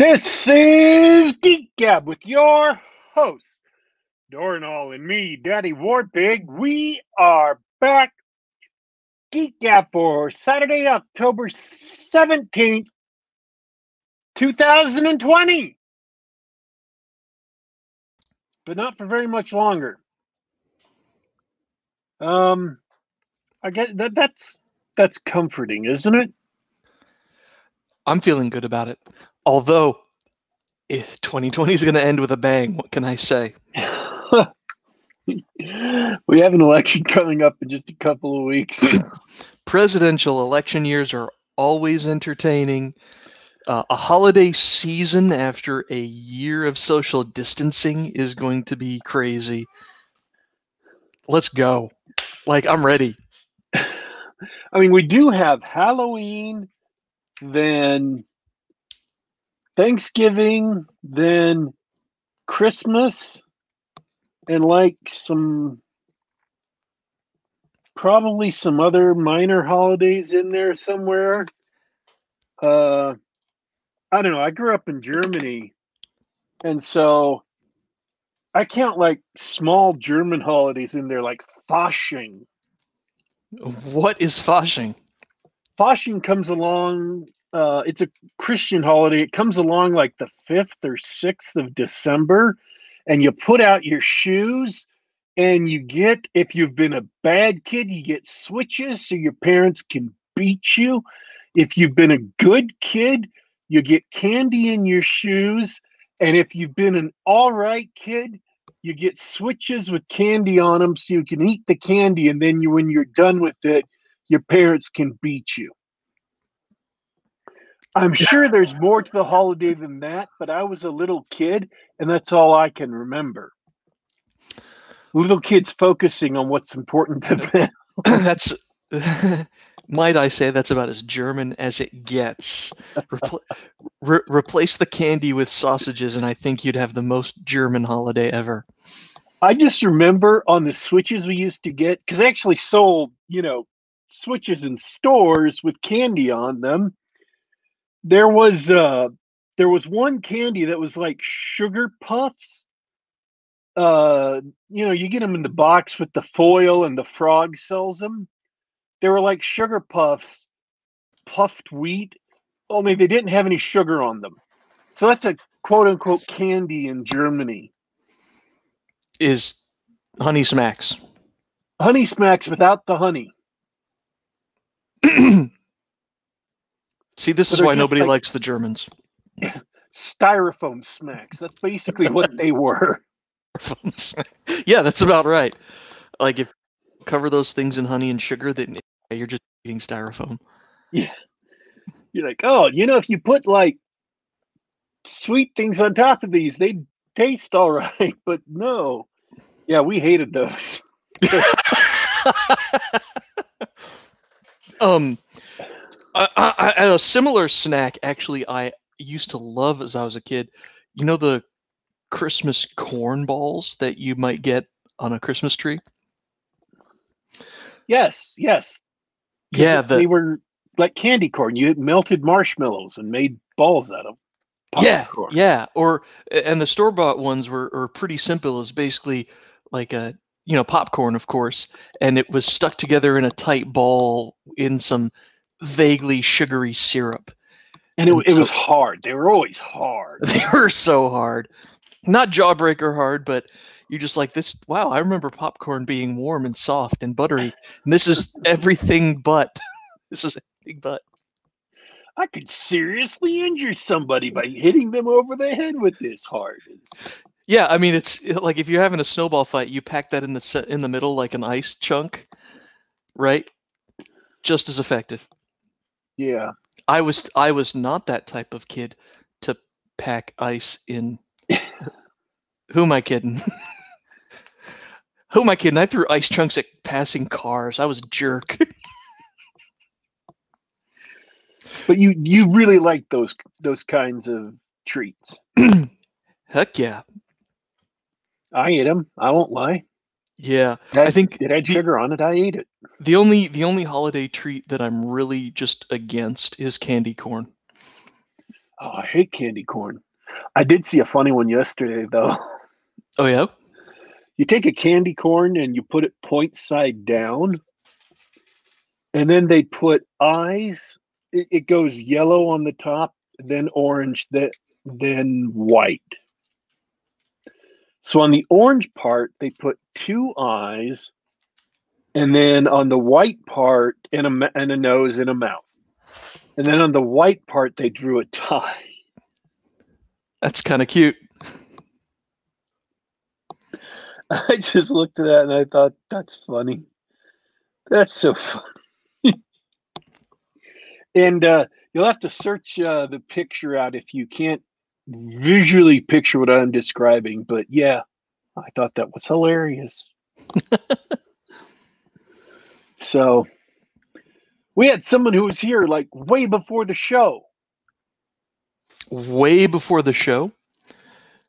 This is Geek Gab with your host, Doran Hall, and me, Daddy Warpig. We are back. Geek Gab for Saturday, October 17th, 2020. But not for very much longer. I guess that's comforting, isn't it? I'm feeling good about it. Although, if 2020 is going to end with a bang, what can I say? We have an election coming up in just a couple of weeks. Presidential election years are always entertaining. A holiday season after a year of social distancing is going to be crazy. Let's go. Like, I'm ready. I mean, we do have Halloween, then Thanksgiving, then Christmas, and like probably some other minor holidays in there somewhere. I don't know. I grew up in Germany, and so I count like small German holidays in there, like Fasching. What is Fasching? Fasching comes along. It's a Christian holiday. It comes along like the 5th or 6th of December, and you put out your shoes, and you get, if you've been a bad kid, you get switches so your parents can beat you. If you've been a good kid, you get candy in your shoes. And if you've been an all right kid, you get switches with candy on them so you can eat the candy, and then you, when you're done with it, your parents can beat you. I'm sure there's more to the holiday than that, but I was a little kid, and that's all I can remember. Little kids focusing on what's important to them. That's, might I say, that's about as German as it gets. Replace the candy with sausages, and I think you'd have the most German holiday ever. I just remember on the switches we used to get, because they actually sold, switches in stores with candy on them. There was one candy that was like sugar puffs. You get them in the box with the foil, and the frog sells them. They were like sugar puffs, puffed wheat, only they didn't have any sugar on them. So that's a quote unquote candy in Germany. Is Honey Smacks. Honey Smacks without the honey. See, this is why nobody likes the Germans. Styrofoam smacks. That's basically what they were. Yeah, that's about right. Like, if you cover those things in honey and sugar, then you're just eating styrofoam. Yeah. You're like, if you put, like, sweet things on top of these, they taste all right. But no. Yeah, we hated those. A similar snack, actually, I used to love as I was a kid. You know the Christmas corn balls that you might get on a Christmas tree? Yes. Yeah. They were like candy corn. You melted marshmallows and made balls out of popcorn. Yeah. And the store-bought ones were pretty simple. It's basically like a, popcorn, of course. And it was stuck together in a tight ball in some vaguely sugary syrup, and it was hard. They were always hard. They were so hard, not jawbreaker hard, but you're just like this. Wow, I remember popcorn being warm and soft and buttery, and this is everything but. This is everything but. I could seriously injure somebody by hitting them over the head with this hard. Yeah, I mean, it's like if you're having a snowball fight, you pack that in the middle like an ice chunk, right? Just as effective. Yeah, I was not that type of kid to pack ice in. Who am I kidding? Who am I kidding? I threw ice chunks at passing cars. I was a jerk. But you really like those kinds of treats. Heck yeah, I ate them. I won't lie. Yeah, I think it had sugar on it. I ate it. The only holiday treat that I'm really just against is candy corn. Oh, I hate candy corn. I did see a funny one yesterday, though. Oh, yeah? You take a candy corn and you put it point side down, and then they put eyes. It goes yellow on the top, then orange, then white. So on the orange part, they put two eyes, and then on the white part, and a nose and a mouth. And then on the white part, they drew a tie. That's kind of cute. I just looked at that and I thought, that's funny. That's so funny. And you'll have to search the picture out if you can't visually picture what I'm describing. But yeah, I thought that was hilarious. So we had someone who was here like way before the show. Way before the show?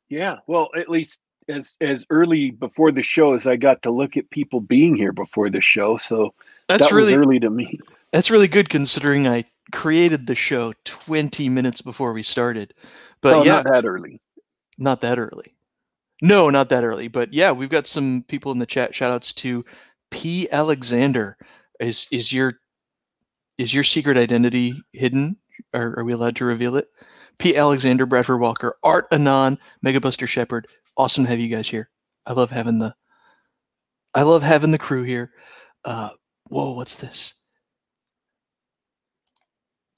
Yeah, well, at least as early before the show as I got to look at people being here before the show. So that really was early to me. That's really good considering I created the show 20 minutes before we started. But oh, yeah, not that early. Not that early. No, not that early. But yeah, we've got some people in the chat. Shout outs to P Alexander. Is your secret identity hidden? Are we allowed to reveal it? P. Alexander, Bradford Walker, Art Anon, Mega Buster Shepherd. Awesome to have you guys here. I love having the crew here. Whoa, what's this?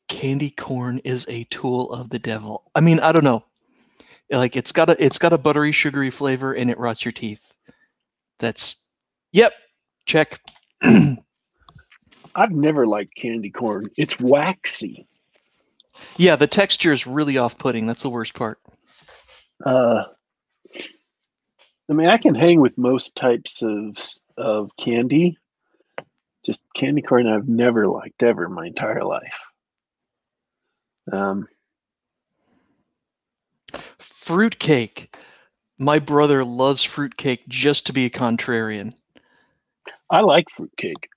Candy corn is a tool of the devil. I mean, I don't know. Like it's got a buttery, sugary flavor, and it rots your teeth. That's yep. Check. I've never liked candy corn. It's waxy. Yeah, the texture is really off-putting. That's the worst part. I mean, I can hang with most types of candy. Just candy corn I've never liked ever in my entire life. Fruitcake. My brother loves fruitcake just to be a contrarian. I like fruitcake.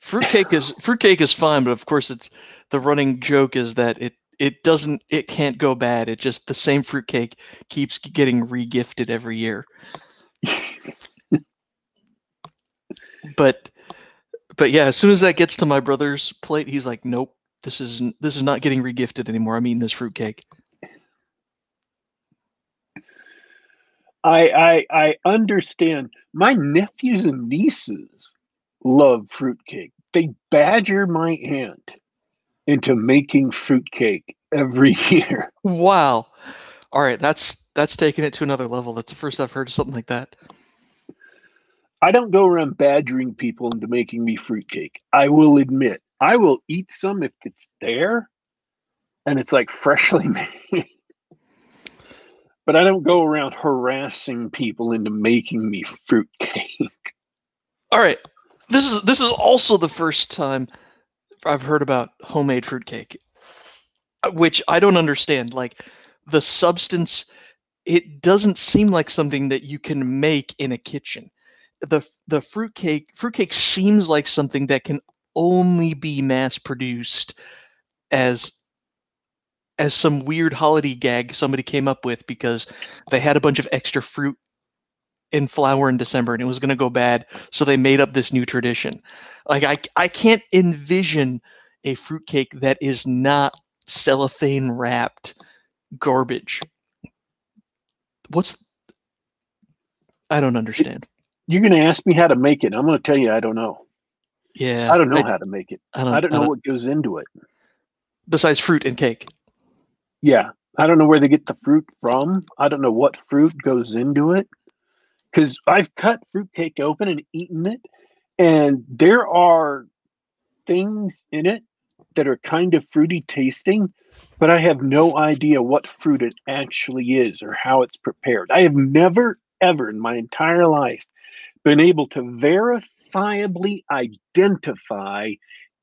Fruitcake is fine, but of course it's the running joke is that it can't go bad. It just the same fruitcake keeps getting regifted every year. But yeah, as soon as that gets to my brother's plate, he's like, nope, this is not getting regifted anymore. I'm eating this fruitcake. I understand. My nephews and nieces love fruitcake. They badger my aunt into making fruitcake every year. Wow. All right, that's taking it to another level. That's the first I've heard of something like that. I don't go around badgering people into making me fruitcake. I will admit, I will eat some if it's there and it's like freshly made. But I don't go around harassing people into making me fruitcake. All right. This is also the first time I've heard about homemade fruitcake, which I don't understand. Like the substance, it doesn't seem like something that you can make in a kitchen. The fruitcake seems like something that can only be mass produced as some weird holiday gag somebody came up with because they had a bunch of extra fruit in flour in December and it was going to go bad. So they made up this new tradition. Like I can't envision a fruitcake that is not cellophane wrapped garbage. I don't understand. You're going to ask me how to make it. I'm going to tell you, I don't know. Yeah. I don't know how to make it. I don't know what goes into it. Besides fruit and cake. Yeah. I don't know where they get the fruit from. I don't know what fruit goes into it. Because I've cut fruitcake open and eaten it, and there are things in it that are kind of fruity tasting, but I have no idea what fruit it actually is or how it's prepared. I have never, ever in my entire life been able to verifiably identify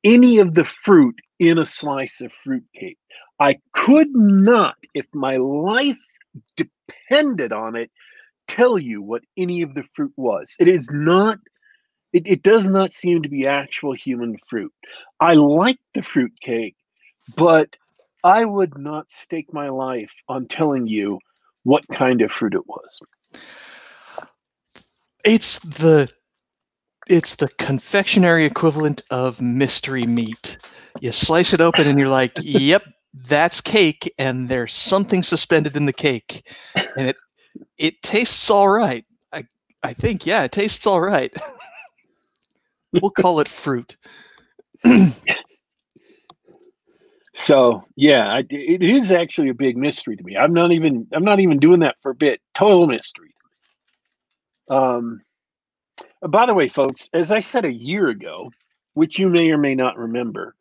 any of the fruit in a slice of fruitcake. I could not, if my life depended on it, tell you what any of the fruit was. It does not seem to be actual human fruit. I like the fruitcake, but I would not stake my life on telling you what kind of fruit it was. It's the confectionery equivalent of mystery meat. You slice it open and you're like, yep, that's cake, and there's something suspended in the cake. And it tastes all right. I think, yeah, it tastes all right. We'll call it fruit. So yeah, it is actually a big mystery to me. I'm not even doing that for a bit. Total mystery. By the way, folks, as I said a year ago, which you may or may not remember,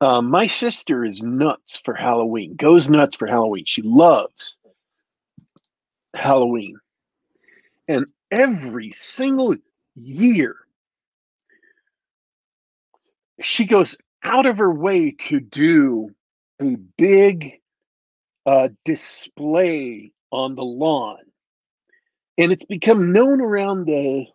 my sister is nuts for Halloween. Goes nuts for Halloween. She loves Halloween, and every single year, she goes out of her way to do a big display on the lawn. And it's become known around the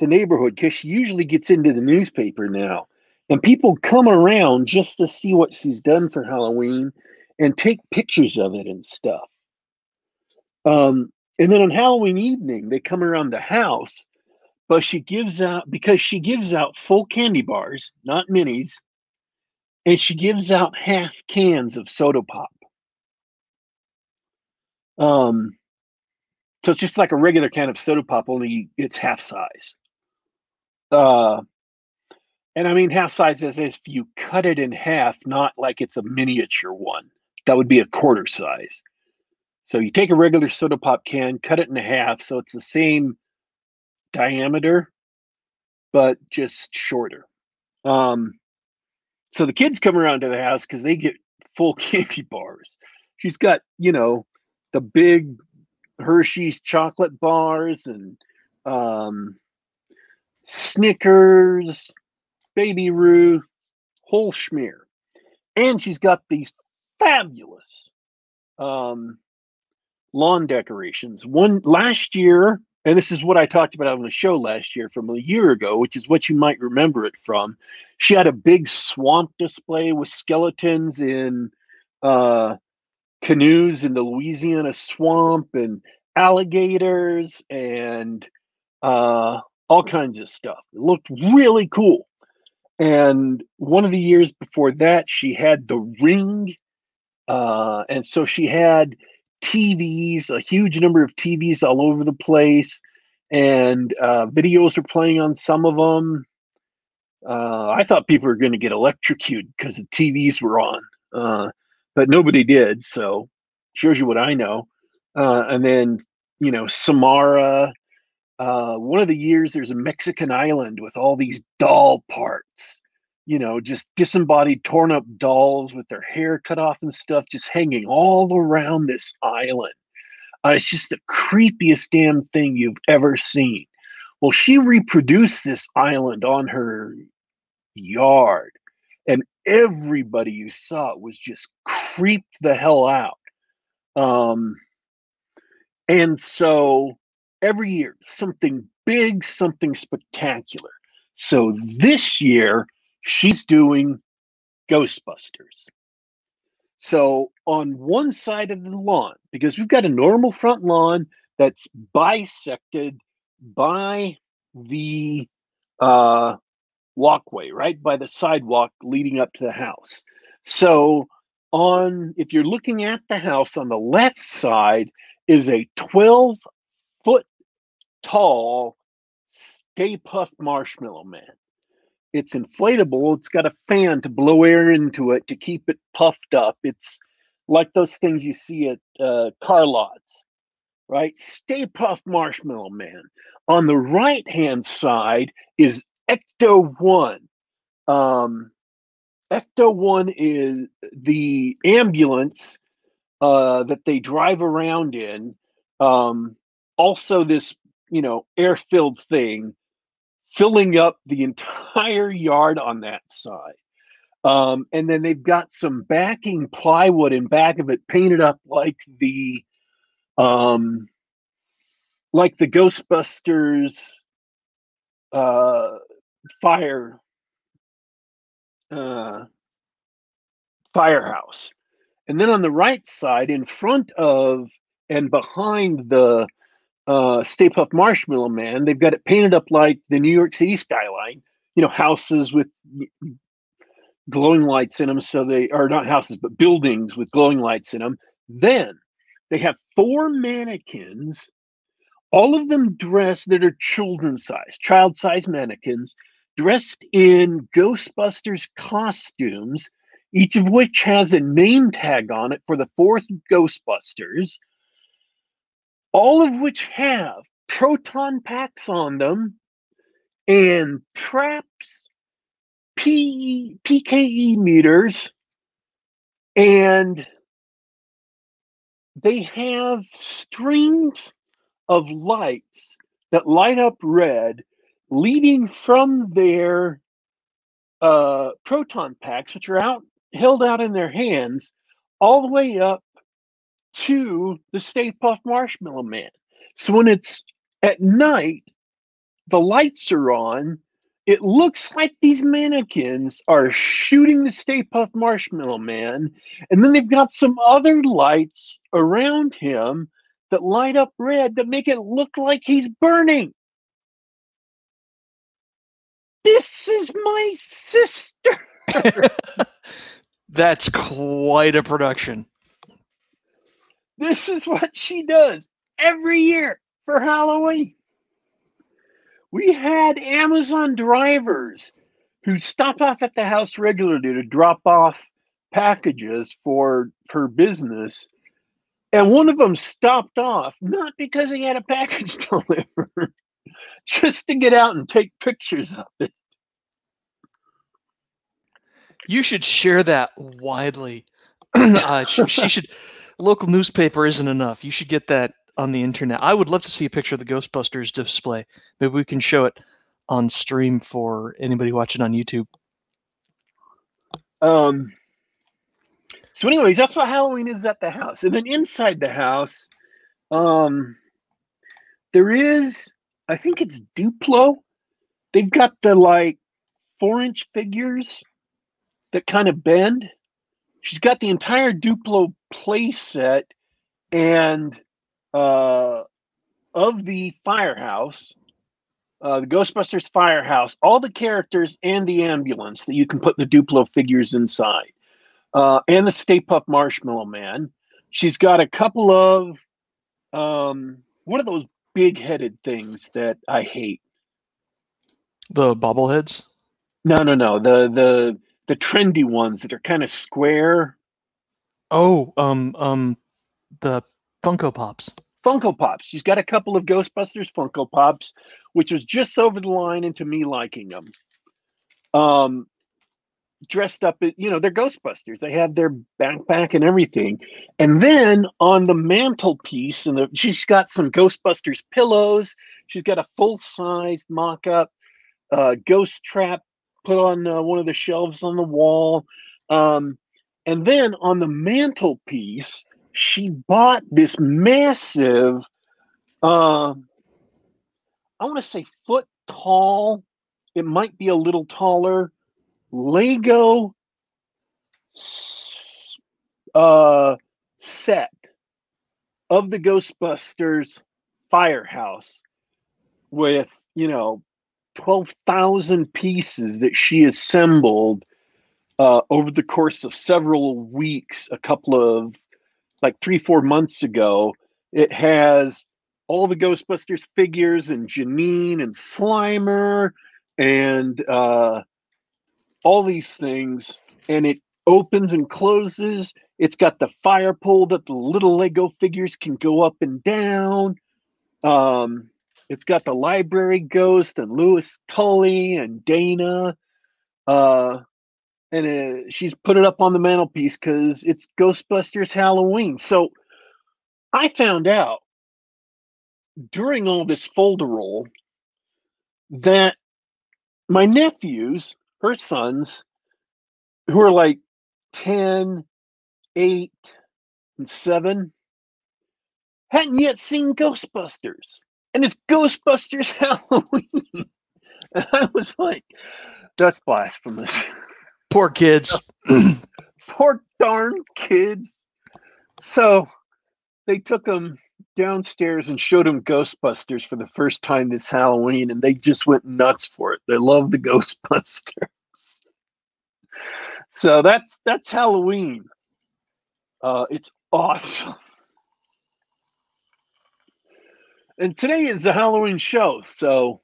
neighborhood, because she usually gets into the newspaper now. And people come around just to see what she's done for Halloween and take pictures of it and stuff. And then on Halloween evening, they come around the house. But she gives out full candy bars, not minis, and she gives out half cans of soda pop. So it's just like a regular can of soda pop, only it's half size. And I mean half size as if you cut it in half, not like it's a miniature one. That would be a quarter size. So you take a regular soda pop can, cut it in half, so it's the same diameter, but just shorter. So the kids come around to the house because they get full candy bars. She's got, the big Hershey's chocolate bars and Snickers, Baby Ruth, whole schmear. And she's got these fabulous lawn decorations. One last year, and this is what I talked about on the show last year from a year ago, which is what you might remember it from. She had a big swamp display with skeletons in canoes in the Louisiana swamp and alligators and all kinds of stuff. It looked really cool. And one of the years before that, she had the ring. And so she had TVs, a huge number of TVs all over the place, and videos are playing on some of them. I thought people were going to get electrocuted because the TVs were on, but nobody did, so shows you what I know. And then, Samara. One of the years there's a Mexican island with all these doll parts, just disembodied, torn up dolls with their hair cut off and stuff, just hanging all around this island. It's just the creepiest damn thing you've ever seen. Well, she reproduced this island on her yard, and everybody you saw was just creeped the hell out. And so every year, something big, something spectacular. So this year, she's doing Ghostbusters. So on one side of the lawn, because we've got a normal front lawn that's bisected by the walkway, right? By the sidewalk leading up to the house. So if you're looking at the house, on the left side is a 12-foot tall Stay Puft Marshmallow Man. It's inflatable. It's got a fan to blow air into it to keep it puffed up. It's like those things you see at car lots, right? Stay Puft Marshmallow Man. On the right-hand side is Ecto-1. Ecto-1 is the ambulance that they drive around in. Also this, air-filled thing, filling up the entire yard on that side. And then they've got some backing plywood in back of it painted up like the Ghostbusters fire firehouse. And then on the right side, in front of and behind the Stay Puft Marshmallow Man, they've got it painted up like the New York City skyline, you know, houses with glowing lights in them. So they are not houses, but buildings with glowing lights in them. Then they have four mannequins, all of them dressed that are child size mannequins, dressed in Ghostbusters costumes, each of which has a name tag on it for the fourth Ghostbusters, all of which have proton packs on them and traps, PKE meters, and they have strings of lights that light up red, leading from their proton packs, which are held out in their hands, all the way up to the Stay Puft Marshmallow Man. So when it's at night, the lights are on, it looks like these mannequins are shooting the Stay Puft Marshmallow Man, and then they've got some other lights around him that light up red that make it look like he's burning. This is my sister. That's quite a production. This is what she does every year for Halloween. We had Amazon drivers who stop off at the house regularly to drop off packages for her business. And one of them stopped off, not because he had a package to deliver, just to get out and take pictures of it. You should share that widely. She should. Local newspaper isn't enough. You should get that on the internet. I would love to see a picture of the Ghostbusters display. Maybe we can show it on stream for anybody watching on YouTube. So anyways, that's what Halloween is at the house. And then inside the house, there is, I think it's Duplo. They've got the like 4-inch figures that kind of bend. She's got the entire Duplo play set and of the firehouse, the Ghostbusters firehouse, all the characters and the ambulance that you can put the Duplo figures inside. And the Stay Puft Marshmallow Man. She's got a couple of, what are those big-headed things that I hate? The bobbleheads? No. The trendy ones that are kind of square. Oh, the Funko Pops. Funko Pops. She's got a couple of Ghostbusters Funko Pops, which was just over the line into me liking them. Dressed up, you know, they're Ghostbusters. They have their backpack and everything. And then on the mantelpiece, she's got some Ghostbusters pillows. She's got a full-sized mock-up ghost trap put on one of the shelves on the wall. And then on the mantelpiece, she bought this massive, I want to say foot tall. It might be a little taller. Lego set of the Ghostbusters firehouse with, you know, 12,000 pieces that she assembled over the course of several weeks, a couple of, like 3-4 months ago. It has all the Ghostbusters figures and Janine and Slimer and all these things, and it opens and closes. It's got the fire pole that the little Lego figures can go up and down. It's got the library ghost and Lewis Tully and Dana. And she's put it up on the mantelpiece because it's Ghostbusters Halloween. So I found out during all this folderol that my nephews, her sons, who are like 10, 8, and 7, hadn't yet seen Ghostbusters. And it's Ghostbusters Halloween. And I was like, that's blasphemous. Poor kids. Poor darn kids. So they took them downstairs and showed them Ghostbusters for the first time this Halloween, and they just went nuts for it. They love the Ghostbusters. So that's Halloween. It's awesome. And today is the Halloween show, so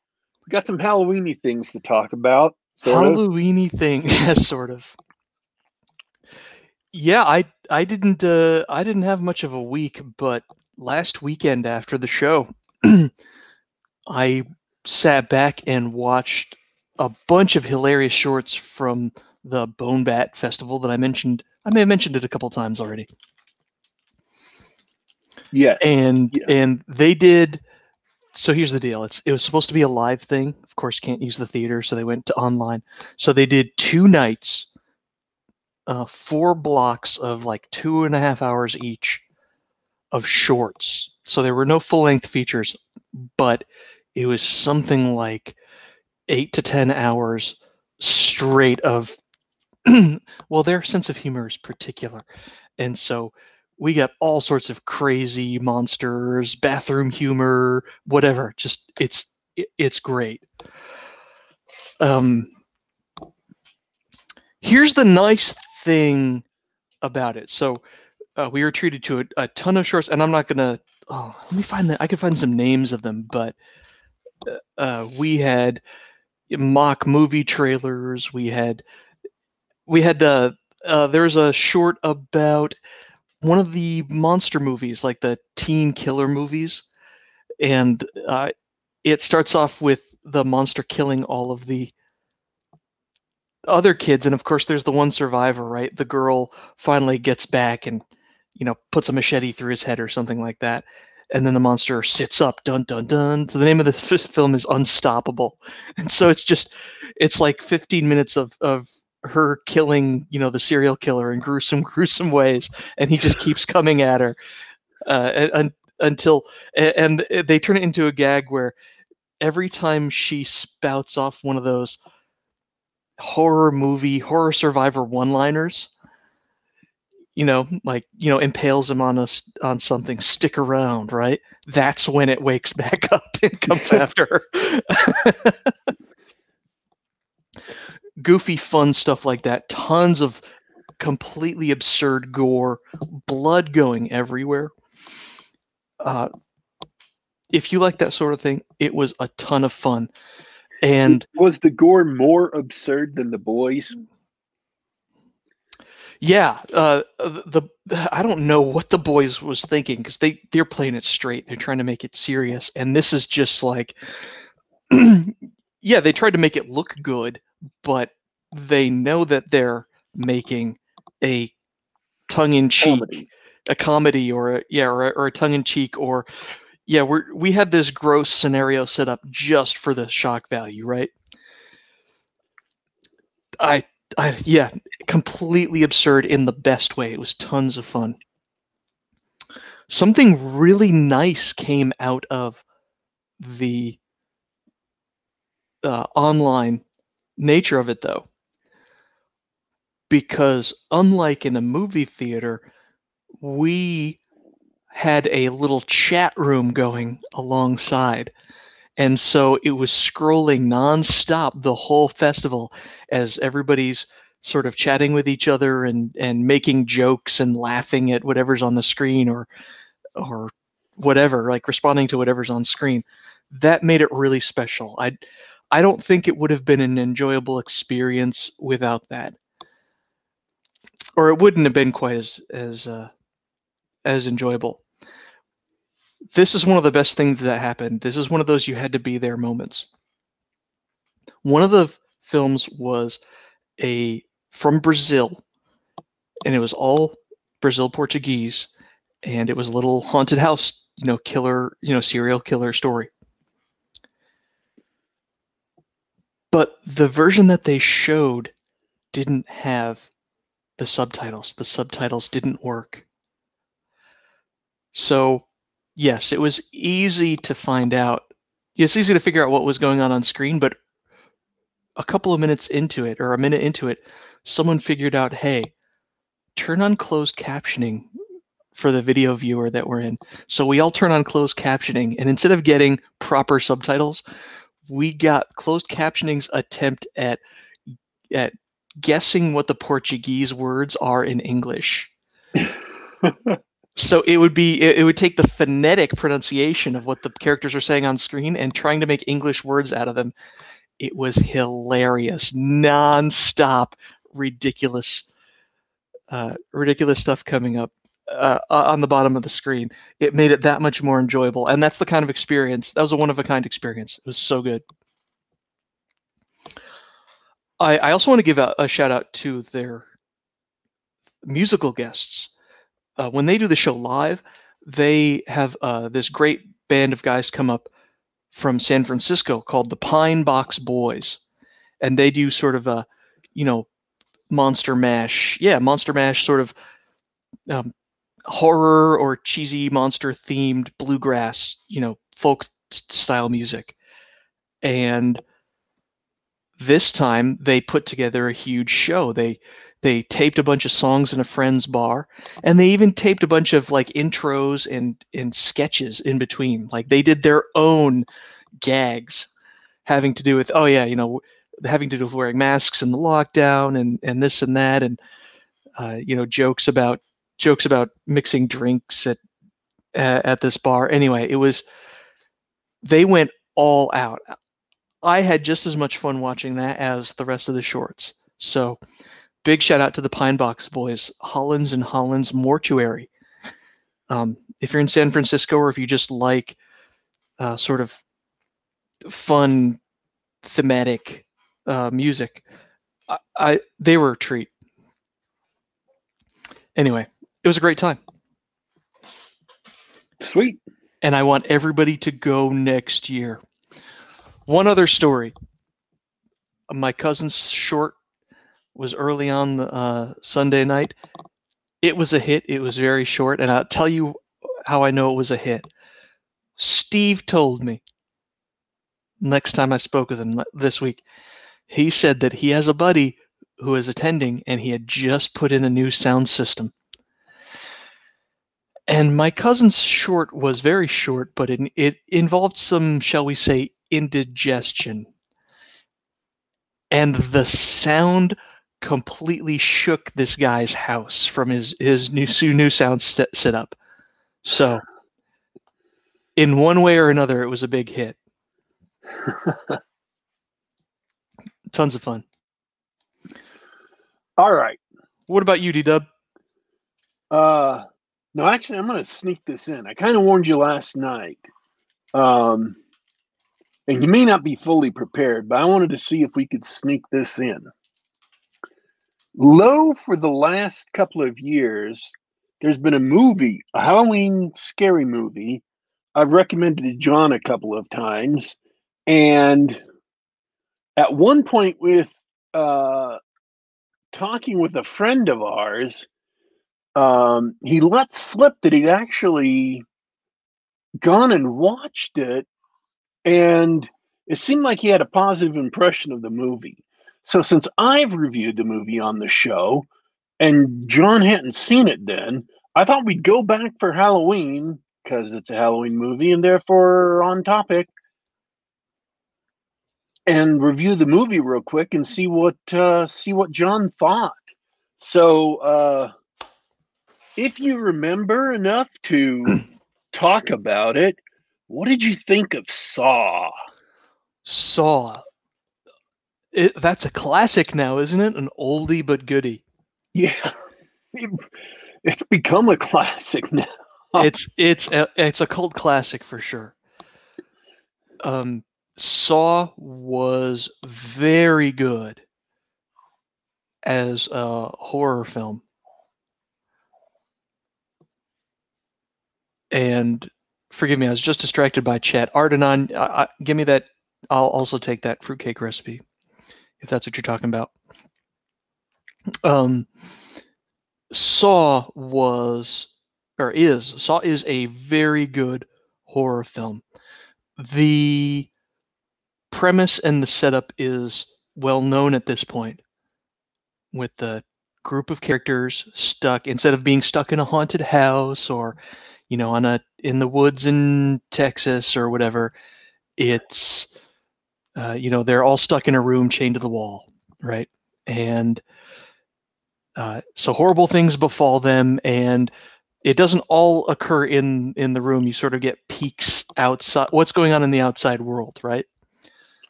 we got some Halloweeny things to talk about. Halloweeny thing, sort of. Yeah, I didn't have much of a week, but last weekend after the show, I sat back and watched a bunch of hilarious shorts from the Bone Bat Festival that I mentioned. I may have mentioned it a couple times already. Yes. And they did. So here's the deal. It was supposed to be a live thing. Of course, can't use the theater, so they went to online. So they did 2 nights, 4 blocks of like 2.5 hours each of shorts. So there were no full-length features, but it was something like 8 to 10 hours straight of, well, their sense of humor is particular. And so we got all sorts of crazy monsters, bathroom humor, whatever. Just it's great. Here's the nice thing about it. So we were treated to a ton of shorts, and I'm not gonna. Oh, let me find that. I could find some names of them, but we had mock movie trailers. We had. There's a short about one of the monster movies, like the teen killer movies, and it starts off with the monster killing all of the other kids, and of course there's the one survivor, right? The girl finally gets back and, you know, puts a machete through his head or something like that, and then the monster sits up, dun dun dun. So the name of the film is Unstoppable, and so it's like 15 minutes of her killing, you know, the serial killer in gruesome ways, and he just keeps coming at her until they turn it into a gag where every time she spouts off one of those horror survivor one-liners, you know, like, you know, impales him on something, stick around, right? That's when it wakes back up and comes after her. Goofy, fun stuff like that. Tons of completely absurd gore, blood going everywhere. If you like that sort of thing, it was a ton of fun. And was the gore more absurd than The Boys? Yeah, I don't know what The Boys was thinking, because they're playing it straight. They're trying to make it serious, and this is just like, yeah, they tried to make it look good, but they know that they're making a tongue-in-cheek comedy or a tongue-in-cheek, or yeah, we had this gross scenario set up just for the shock value, right? Yeah, completely absurd in the best way. It was tons of fun. Something really nice came out of the online nature of it, though, because unlike in a movie theater, we had a little chat room going alongside, and so it was scrolling nonstop the whole festival as everybody's sort of chatting with each other and making jokes and laughing at whatever's on the screen or whatever, like responding to whatever's on screen. That made it really special. I don't think it would have been an enjoyable experience without that, or it wouldn't have been quite as enjoyable. This is one of the best things that happened. This is one of those you had to be there moments. One of the films was from Brazil, and it was all Brazil Portuguese, and it was a little haunted house, you know, killer, you know, serial killer story. But the version that they showed didn't have the subtitles. The subtitles didn't work. So, yes, it was easy to find out. It's easy to figure out what was going on screen, but a minute into it, someone figured out, hey, turn on closed captioning for the video viewer that we're in. So we all turn on closed captioning, and instead of getting proper subtitles, we got closed captioning's attempt at guessing what the Portuguese words are in English. So it would take the phonetic pronunciation of what the characters are saying on screen and trying to make English words out of them. It was hilarious, nonstop, ridiculous stuff coming up on the bottom of the screen. It made it that much more enjoyable, and that's the kind of experience. That was a one-of-a-kind experience. It was so good. I also want to give a shout-out to their musical guests. When they do the show live, they have this great band of guys come up from San Francisco called the Pine Box Boys, and they do sort of a, Monster Mash sort of horror or cheesy monster-themed bluegrass, folk-style music. And this time they put together a huge show. They taped a bunch of songs in a friend's bar, and they even taped a bunch of intros and sketches in between. They did their own gags having to do with, having to do with wearing masks and the lockdown and this and that. And, jokes about mixing drinks at this bar. Anyway, they went all out. I had just as much fun watching that as the rest of the shorts. So, big shout out to the Pine Box Boys, Hollins and Hollins Mortuary. If you're in San Francisco, or if you just like sort of fun thematic music, they were a treat. Anyway, it was a great time. Sweet. And I want everybody to go next year. One other story. My cousin's short was early on Sunday night. It was a hit. It was very short, and I'll tell you how I know it was a hit. Steve told me next time I spoke with him this week. He said that he has a buddy who is attending, and he had just put in a new sound system. And my cousin's short was very short, but it involved some, shall we say, indigestion. And the sound completely shook this guy's house from his new sound setup. So in one way or another, it was a big hit. Tons of fun. All right. What about you, D-Dub? No, actually, I'm going to sneak this in. I kind of warned you last night. And you may not be fully prepared, but I wanted to see if we could sneak this in. Low for the last couple of years, there's been a movie, a Halloween scary movie. I've recommended to John a couple of times. And at one point with talking with a friend of ours, he let slip that he'd actually gone and watched it. And it seemed like he had a positive impression of the movie. So since I've reviewed the movie on the show and John hadn't seen it then, I thought we'd go back for Halloween because it's a Halloween movie and therefore on topic, and review the movie real quick and see what John thought. So if you remember enough to talk about it, what did you think of Saw? Saw. That's a classic now, isn't it? An oldie but goodie. Yeah, it's become a classic now. It's a cult classic for sure. Saw was very good as a horror film, and forgive me, I was just distracted by chat. Art Anon, give me that. I'll also take that fruitcake recipe, if that's what you're talking about. Saw is a very good horror film. The premise and the setup is well known at this point, with the group of characters stuck, instead of being stuck in a haunted house or, you know, in the woods in Texas or whatever, it's, you know, they're all stuck in a room chained to the wall, right? And so horrible things befall them, and it doesn't all occur in the room. You sort of get peeks outside, what's going on in the outside world, right?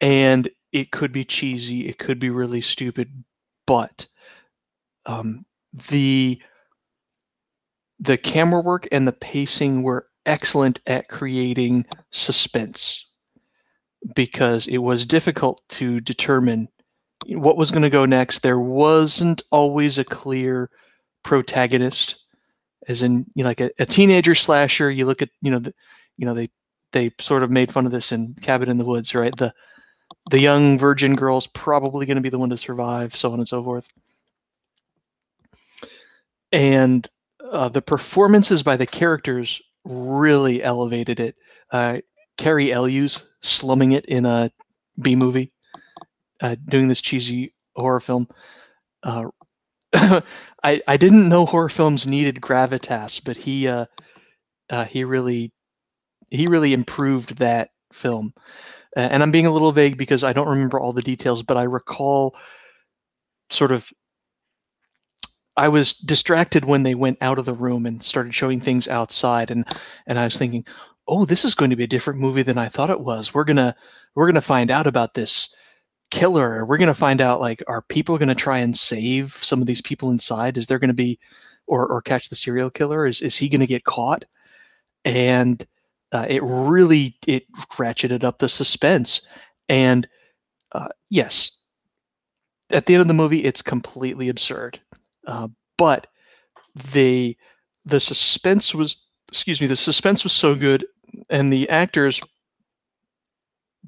And it could be cheesy, it could be really stupid, but the camera work and the pacing were excellent at creating suspense, because it was difficult to determine what was going to go next. There wasn't always a clear protagonist, as in, you know, like a teenager slasher. You look at, you know, they sort of made fun of this in Cabin in the Woods, right? The young virgin girl's probably going to be the one to survive, so on and so forth. And the performances by the characters really elevated it. Carrie Elwes slumming it in a B movie, doing this cheesy horror film. I didn't know horror films needed gravitas, but he really improved that film. And I'm being a little vague because I don't remember all the details, but I recall sort of I was distracted when they went out of the room and started showing things outside, and I was thinking, oh, this is going to be a different movie than I thought it was. We're gonna find out about this killer. We're gonna find out, like, are people gonna try and save some of these people inside? Is there gonna be or catch the serial killer? Is he gonna get caught? And it ratcheted up the suspense. And yes, at the end of the movie, it's completely absurd. But the suspense was, excuse me, the suspense was so good, and the actors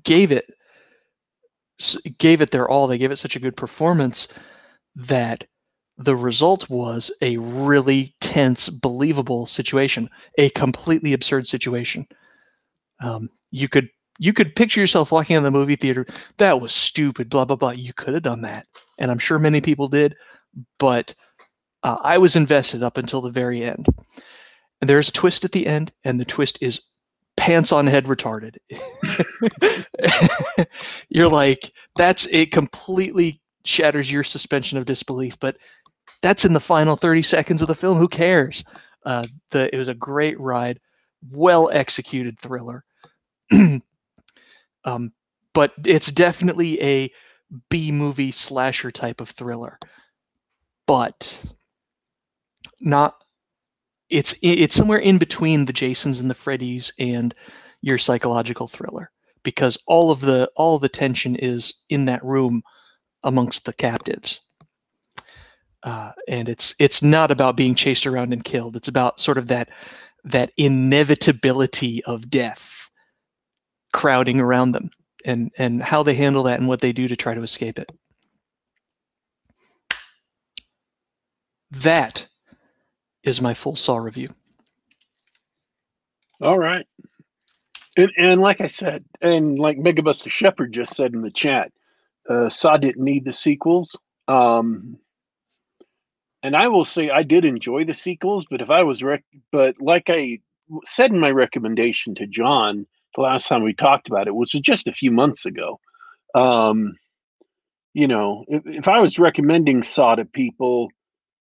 gave it their all. They gave it such a good performance that the result was a really tense, believable situation, a completely absurd situation. You could picture yourself walking in the movie theater, that was stupid, blah, blah, blah. You could have done that, and I'm sure many people did, but I was invested up until the very end. And there's a twist at the end, and the twist is pants on head retarded. You're like, that's it, completely shatters your suspension of disbelief, but that's in the final 30 seconds of the film. Who cares? It was a great ride, well executed thriller. But it's definitely a B movie slasher type of thriller, but not. It's somewhere in between the Jasons and the Freddys and your psychological thriller, because all of the tension is in that room amongst the captives, and it's not about being chased around and killed. It's about sort of that inevitability of death crowding around them, and how they handle that and what they do to try to escape it. That is my full Saw review. All right. And like I said, and like Mega Buster Shepherd just said in the chat, Saw didn't need the sequels. And I will say I did enjoy the sequels, but but like I said in my recommendation to John the last time we talked about it, which was just a few months ago, you know, if I was recommending Saw to people,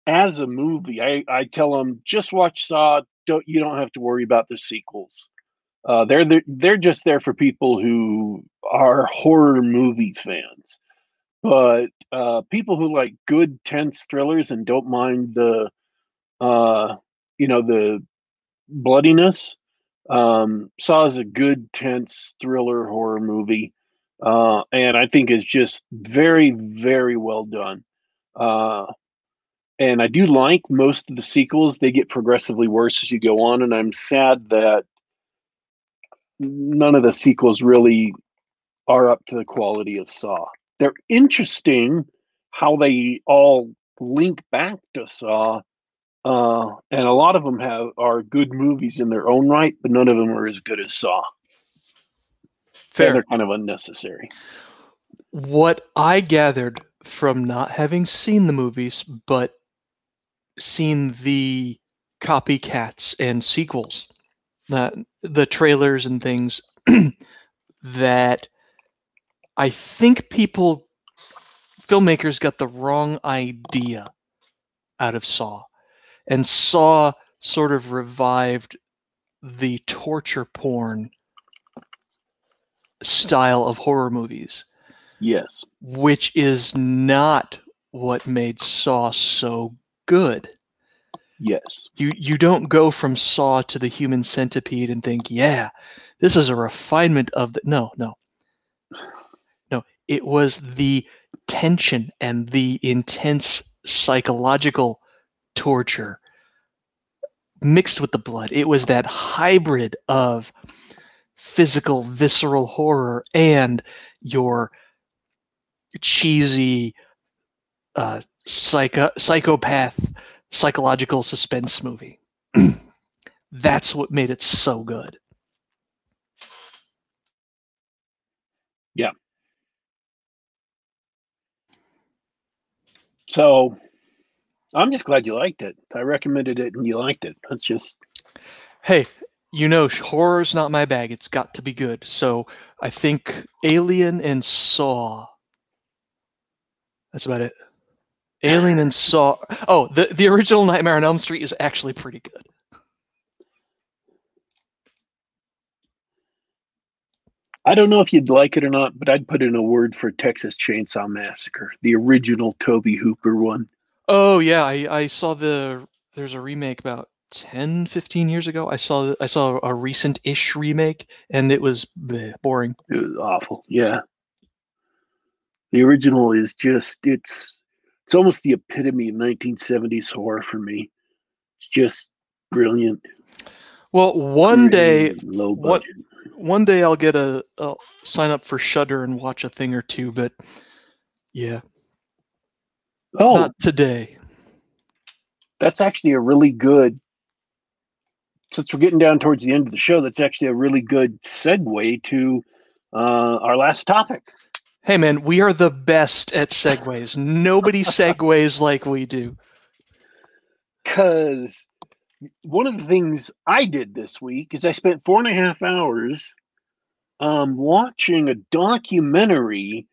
as a movie, I tell them, just watch Saw. You don't have to worry about the sequels. They're just there for people who are horror movie fans. But people who like good tense thrillers and don't mind the you know, the bloodiness, Saw is a good tense thriller horror movie, and I think is just very, very well done. And I do like most of the sequels. They get progressively worse as you go on, and I'm sad that none of the sequels really are up to the quality of Saw. They're interesting how they all link back to Saw, and a lot of them are good movies in their own right, but none of them are as good as Saw. Fair. And they're kind of unnecessary. What I gathered from not having seen the movies, but seen the copycats and sequels, the trailers and things, that I think filmmakers got the wrong idea out of Saw. And Saw sort of revived the torture porn style of horror movies. Yes. Which is not what made Saw so good. Yes. You don't go from Saw to the Human Centipede and think, yeah, this is a refinement of the... No, it was the tension and the intense psychological torture mixed with the blood. It was that hybrid of physical, visceral horror and your cheesy psychopath psychological suspense movie. That's what made it so good. Yeah. So I'm just glad you liked it. I recommended it and you liked it. That's just... Hey, you know, horror's not my bag. It's got to be good. So I think Alien and Saw. That's about it. Alien and Saw. Oh, the original Nightmare on Elm Street is actually pretty good. I don't know if you'd like it or not, but I'd put in a word for Texas Chainsaw Massacre, the original Tobe Hooper one. Oh yeah, I saw there's a remake about 10, 15 years ago. I saw a recent-ish remake, and it was boring. It was awful. Yeah, the original is just it's almost the epitome of 1970s horror for me. It's just brilliant. Well, one day I'll get I'll sign up for Shudder and watch a thing or two, but yeah. Oh, not today. That's actually a really good, since we're getting down towards the end of the show, that's actually a really good segue to our last topic. Hey man, we are the best at segues. Nobody segues like we do. Because one of the things I did this week is I spent 4.5 hours watching a documentary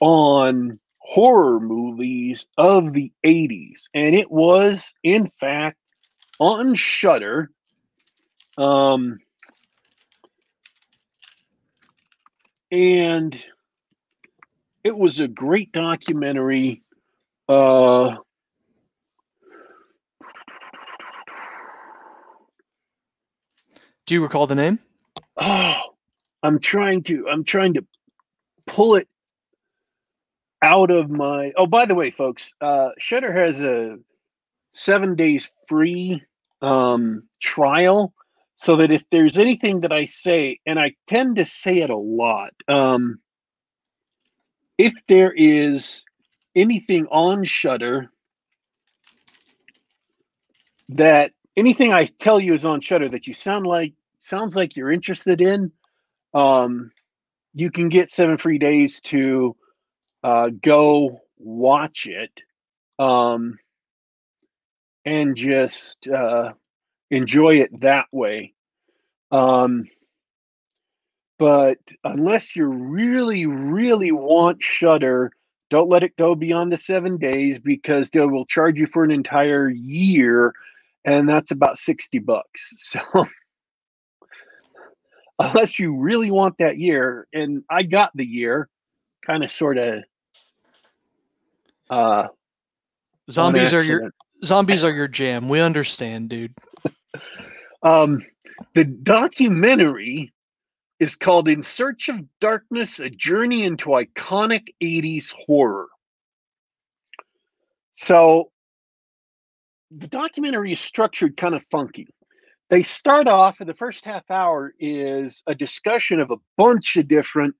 on horror movies of the 80s, and it was in fact on Shudder. And it was a great documentary. Do you recall the name? Oh, I'm trying to pull it out of my... Oh, by the way, folks, Shudder has a 7 days free trial, so that if there's anything that I say, and I tend to say it a lot, if there is anything on Shudder that... Anything I tell you is on Shudder that you sounds like you're interested in, you can get 7 free days to go watch it and just enjoy it that way. But unless you really, really want Shudder, don't let it go beyond the 7 days, because they will charge you for an entire year, and that's about $60. So unless you really want that year, and I got the year, kind of, sort of. Zombies are your jam. We understand, dude. The documentary is called "In Search of Darkness: A Journey into Iconic 80s Horror." So the documentary is structured kind of funky. They start off, and the first half hour is a discussion of a bunch of different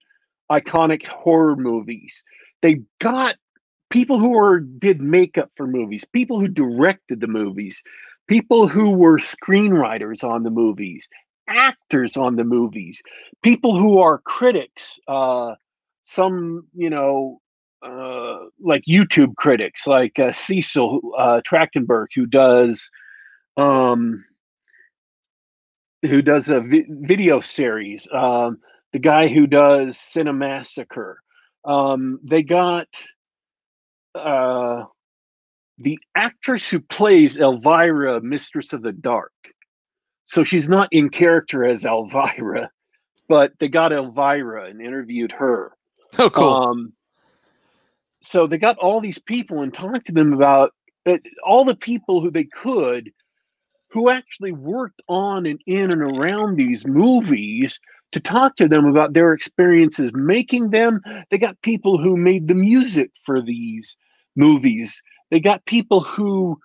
iconic horror movies. They got people who did makeup for movies, people who directed the movies, people who were screenwriters on the movies, actors on the movies, people who are critics, some, like YouTube critics, like Cecil Trachtenberg, who does a video series. The guy who does Cinemassacre. They got the actress who plays Elvira, Mistress of the Dark. So she's not in character as Elvira, but they got Elvira and interviewed her. Oh, cool. So they got all these people and talked to them about it, all the people who they could, who actually worked on and in and around these movies, to talk to them about their experiences making them. They got people who made the music for these movies. They got people who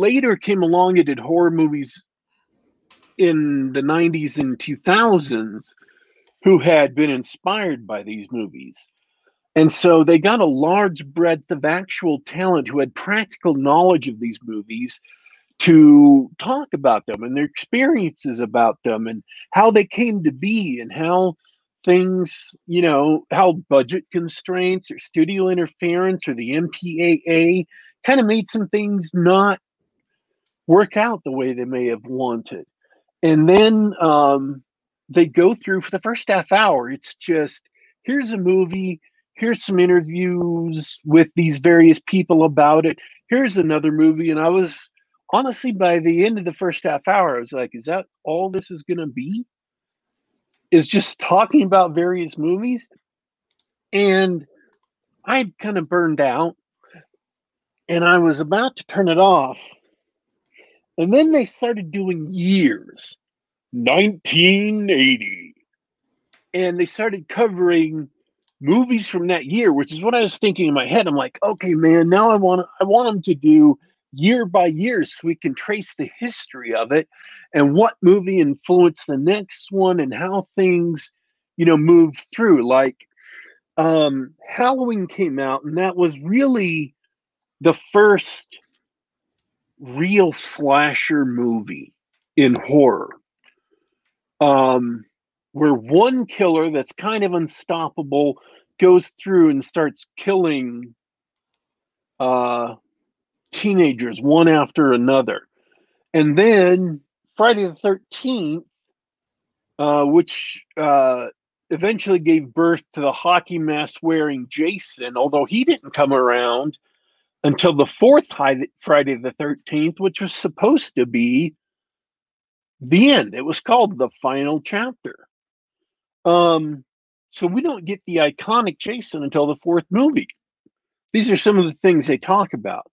later came along and did horror movies in the 90s and 2000s who had been inspired by these movies. And so they got a large breadth of actual talent who had practical knowledge of these movies to talk about them and their experiences about them and how they came to be and how things, you know, how budget constraints or studio interference or the MPAA kind of made some things not work out the way they may have wanted. And then they go through, for the first half hour, it's just, here's a movie, here's some interviews with these various people about it, here's another movie. And I was, honestly, by the end of the first half hour, I was like, is that all this is going to be? Is just talking about various movies? And I'd kind of burned out. And I was about to turn it off. And then they started doing years. 1980. And they started covering movies from that year, which is what I was thinking in my head. I'm like, okay, man, now I want them to do year by year so we can trace the history of it and what movie influenced the next one and how things, you know, move through. Like Halloween came out, and that was really the first real slasher movie in horror, where one killer that's kind of unstoppable goes through and starts killing teenagers one after another. And then Friday the 13th, which eventually gave birth to the hockey mask wearing Jason, although he didn't come around until the fourth Friday the 13th, which was supposed to be the end. It was called The Final Chapter. So we don't get the iconic Jason until the fourth movie. These are some of the things they talk about.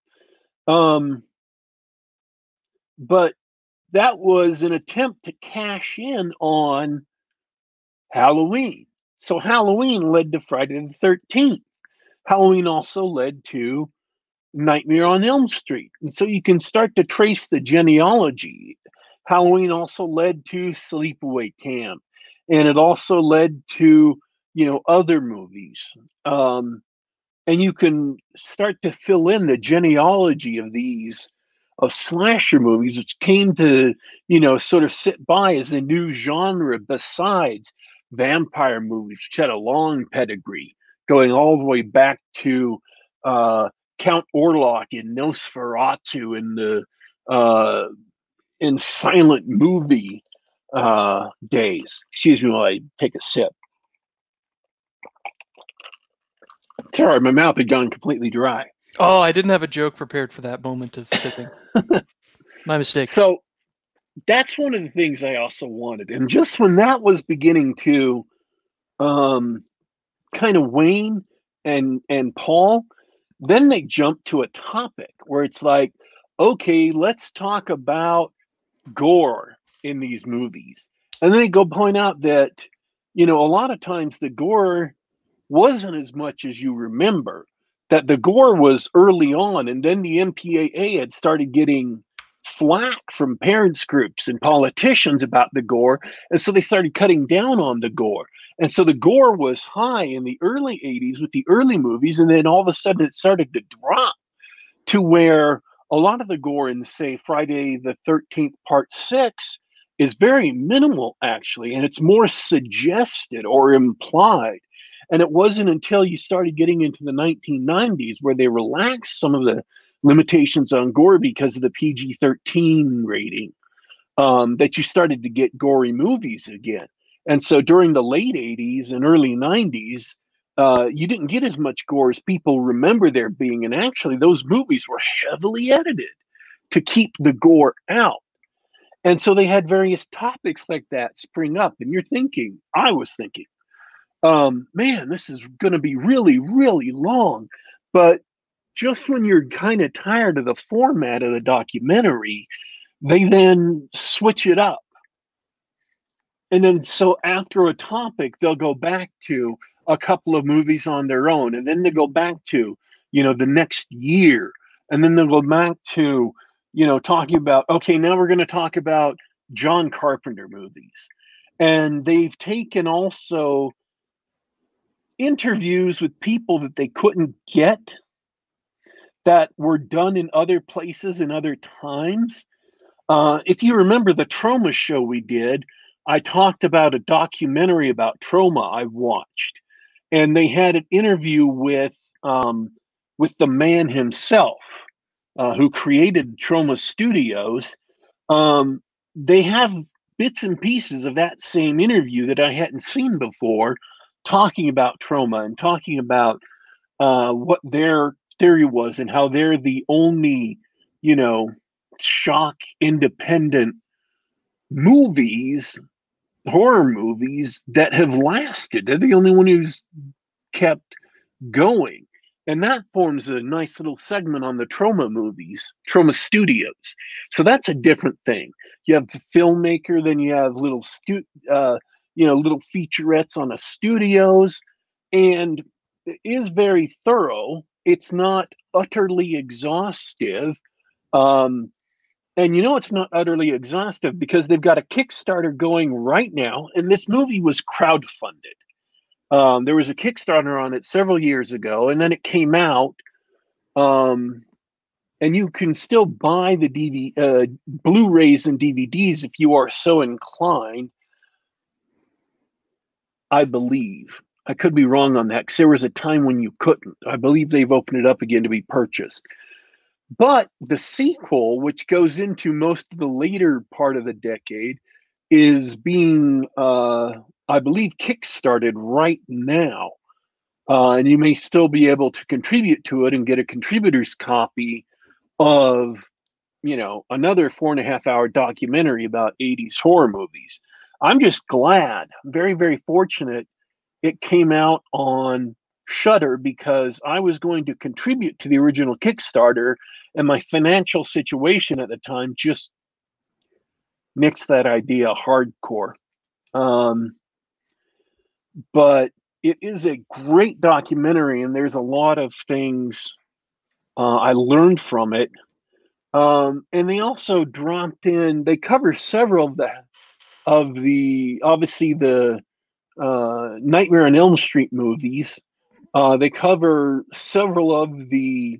But that was an attempt to cash in on Halloween. So Halloween led to Friday the 13th. Halloween also led to Nightmare on Elm Street. And so you can start to trace the genealogy. Halloween also led to Sleepaway Camp. And it also led to, you know, other movies. And you can start to fill in the genealogy of these, of slasher movies, which came to, you know, sort of sit by as a new genre besides vampire movies, which had a long pedigree, going all the way back to Count Orlok in Nosferatu in the in silent movie days. Excuse me while I take a sip. Sorry, my mouth had gone completely dry. Oh, I didn't have a joke prepared for that moment of sipping. My mistake. So that's one of the things I also wanted. And just when that was beginning to kind of wane and pall, then they jumped to a topic where it's like, okay, let's talk about gore in these movies. And then they go point out that, you know, a lot of times the gore wasn't as much as you remember, that the gore was early on, and then the MPAA had started getting flack from parents groups and politicians about the gore, and so they started cutting down on the gore. And so the gore was high in the early 80s with the early movies, and then all of a sudden it started to drop to where a lot of the gore in, say, Friday the 13th Part 6 is very minimal, actually, and it's more suggested or implied. And it wasn't until you started getting into the 1990s where they relaxed some of the limitations on gore because of the PG-13 rating that you started to get gory movies again. And so during the late 80s and early 90s, you didn't get as much gore as people remember there being. And actually, those movies were heavily edited to keep the gore out. And so they had various topics like that spring up. And you're thinking, I was thinking, man, this is going to be really, really long. But just when you're kind of tired of the format of the documentary, they then switch it up. And then so after a topic, they'll go back to a couple of movies on their own. And then they go back to, you know, the next year. And then they'll go back to, you know, talking about, okay, now we're going to talk about John Carpenter movies. And they've taken also interviews with people that they couldn't get that were done in other places and other times. If you remember the Troma show we did, I talked about a documentary about Troma I watched, and they had an interview with the man himself who created Troma Studios. They have bits and pieces of that same interview that I hadn't seen before, talking about Troma and talking about what their theory was and how they're the only, you know, shock independent movies, horror movies that have lasted. They're the only one who's kept going. And that forms a nice little segment on the Troma movies, Troma Studios. So that's a different thing. You have the filmmaker, then you have little little featurettes on the studios, and it is very thorough. It's not utterly exhaustive. And you know it's not utterly exhaustive because they've got a Kickstarter going right now, and this movie was crowdfunded. There was a Kickstarter on it several years ago, and then it came out, and you can still buy the Blu-rays and DVDs if you are so inclined, I believe. I could be wrong on that because there was a time when you couldn't. I believe they've opened it up again to be purchased. But the sequel, which goes into most of the later part of the decade, is being, I believe, kickstarted right now. And you may still be able to contribute to it and get a contributor's copy of, you know, another 4.5-hour documentary about 80s horror movies. I'm just glad, very, very fortunate it came out on Shudder, because I was going to contribute to the original Kickstarter, and my financial situation at the time just nixed that idea hardcore. But it is a great documentary, and there's a lot of things I learned from it. And they also dropped in, they cover several of the obviously the Nightmare on Elm Street movies. They cover several of the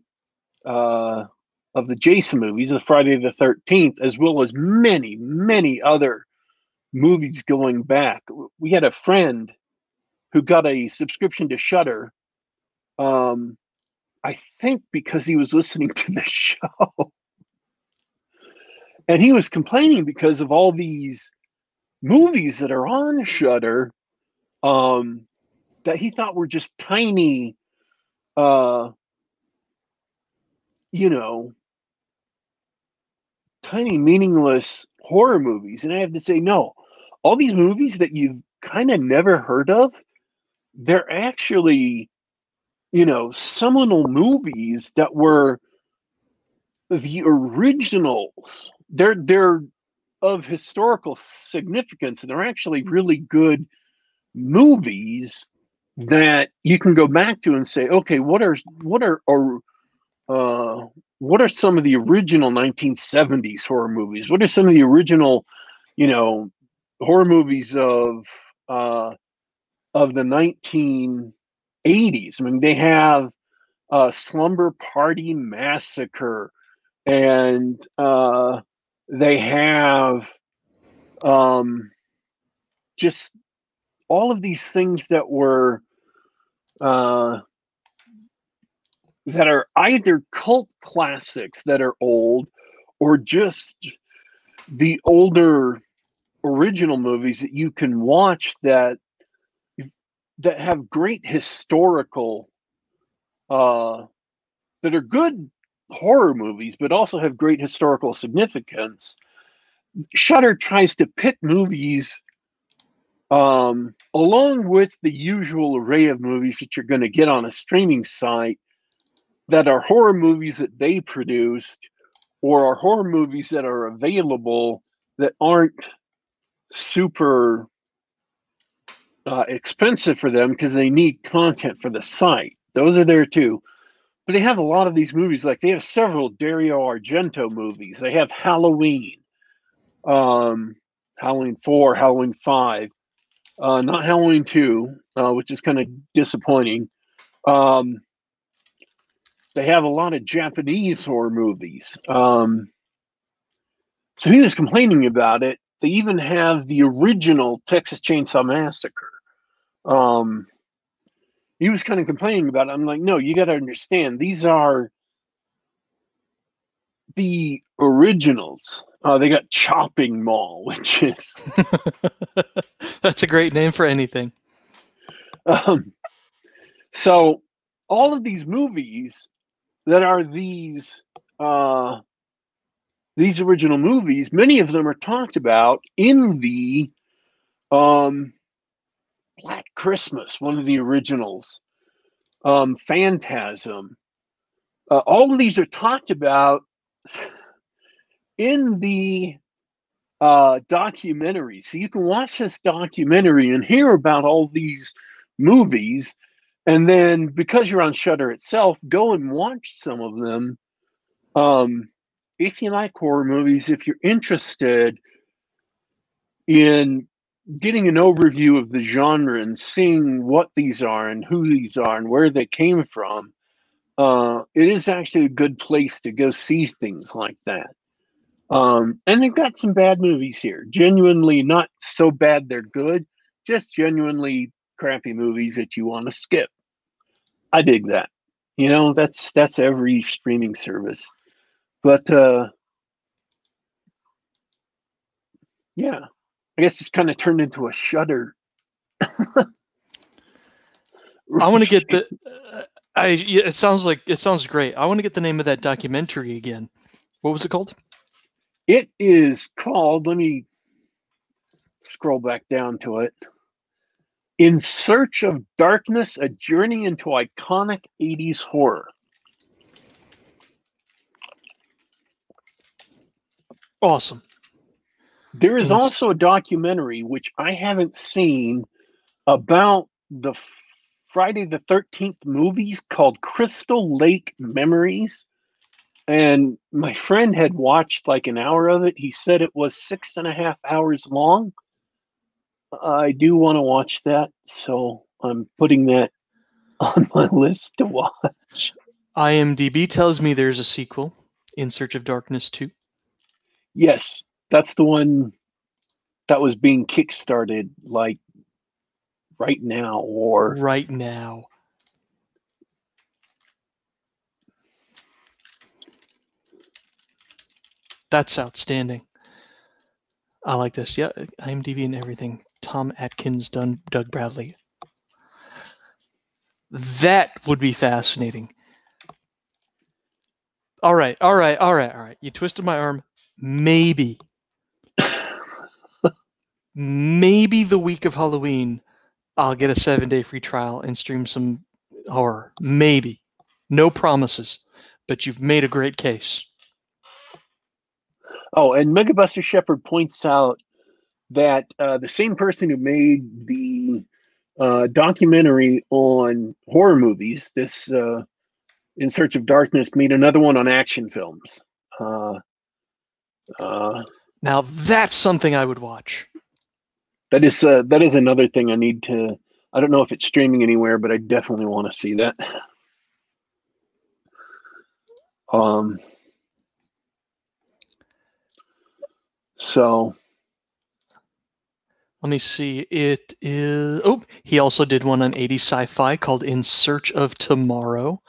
Jason movies, the Friday the 13th, as well as many, many other movies going back. We had a friend who got a subscription to Shudder, I think because he was listening to the show. And he was complaining because of all these movies that are on Shudder, that he thought were just tiny, tiny meaningless horror movies. And I have to say, no, all these movies that you've kind of never heard of, they're actually, seminal movies that were the originals. They're of historical significance, and they're actually really good movies that you can go back to and say, okay, what are some of the original 1970s horror movies? What are some of the original, horror movies of the 1980s? I mean, they have Slumber Party Massacre, and they have just all of these things that were that are either cult classics that are old or just the older original movies that you can watch that have great historical, that are good horror movies, but also have great historical significance. Shudder tries to pit movies along with the usual array of movies that you're going to get on a streaming site that are horror movies that they produced or are horror movies that are available that aren't super expensive for them because they need content for the site. Those are there too. But they have a lot of these movies. Like they have several Dario Argento movies. They have Halloween, Halloween 4, Halloween 5, not Halloween 2, which is kind of disappointing. They have a lot of Japanese horror movies. So he was complaining about it. They even have the original Texas Chainsaw Massacre. He was kind of complaining about it. I'm like, no, you got to understand. These are the originals. They got Chopping Mall, which is... That's a great name for anything. So all of these movies that are these original movies, many of them are talked about in the... Black Christmas, one of the originals, Phantasm. All of these are talked about in the documentary. So you can watch this documentary and hear about all these movies. And then because you're on Shudder itself, go and watch some of them. If you like horror movies, if you're interested in getting an overview of the genre and seeing what these are and who these are and where they came from, it is actually a good place to go see things like that. And they've got some bad movies here. Genuinely not so bad they're good, just genuinely crappy movies that you want to skip. I dig that. You know, that's every streaming service. But, yeah. I guess it's kind of turned into a Shudder. I want to get the. It sounds like it sounds great. I want to get the name of that documentary again. What was it called? It is called. Let me scroll back down to it. In Search of Darkness: A Journey into Iconic 80s Horror. Awesome. There is also a documentary, which I haven't seen, about the Friday the 13th movies called Crystal Lake Memories. And my friend had watched like an hour of it. He said it was 6.5 hours long. I do want to watch that, so I'm putting that on my list to watch. IMDb tells me there's a sequel, In Search of Darkness 2. Yes. That's the one that was being kickstarted, like right now, or right now. That's outstanding. I like this. Yeah, IMDb and everything. Tom Atkins, Doug Bradley. That would be fascinating. All right. You twisted my arm. Maybe. Maybe the week of Halloween, I'll get a 7-day free trial and stream some horror. Maybe. No promises, but you've made a great case. Oh, and Mega Buster Shepherd points out that the same person who made the documentary on horror movies, this In Search of Darkness, made another one on action films. Now that's something I would watch. That is another thing I need to. I don't know if it's streaming anywhere, but I definitely want to see that. So let me see. It is. Oh, He also did one on 80s sci-fi called In Search of Tomorrow.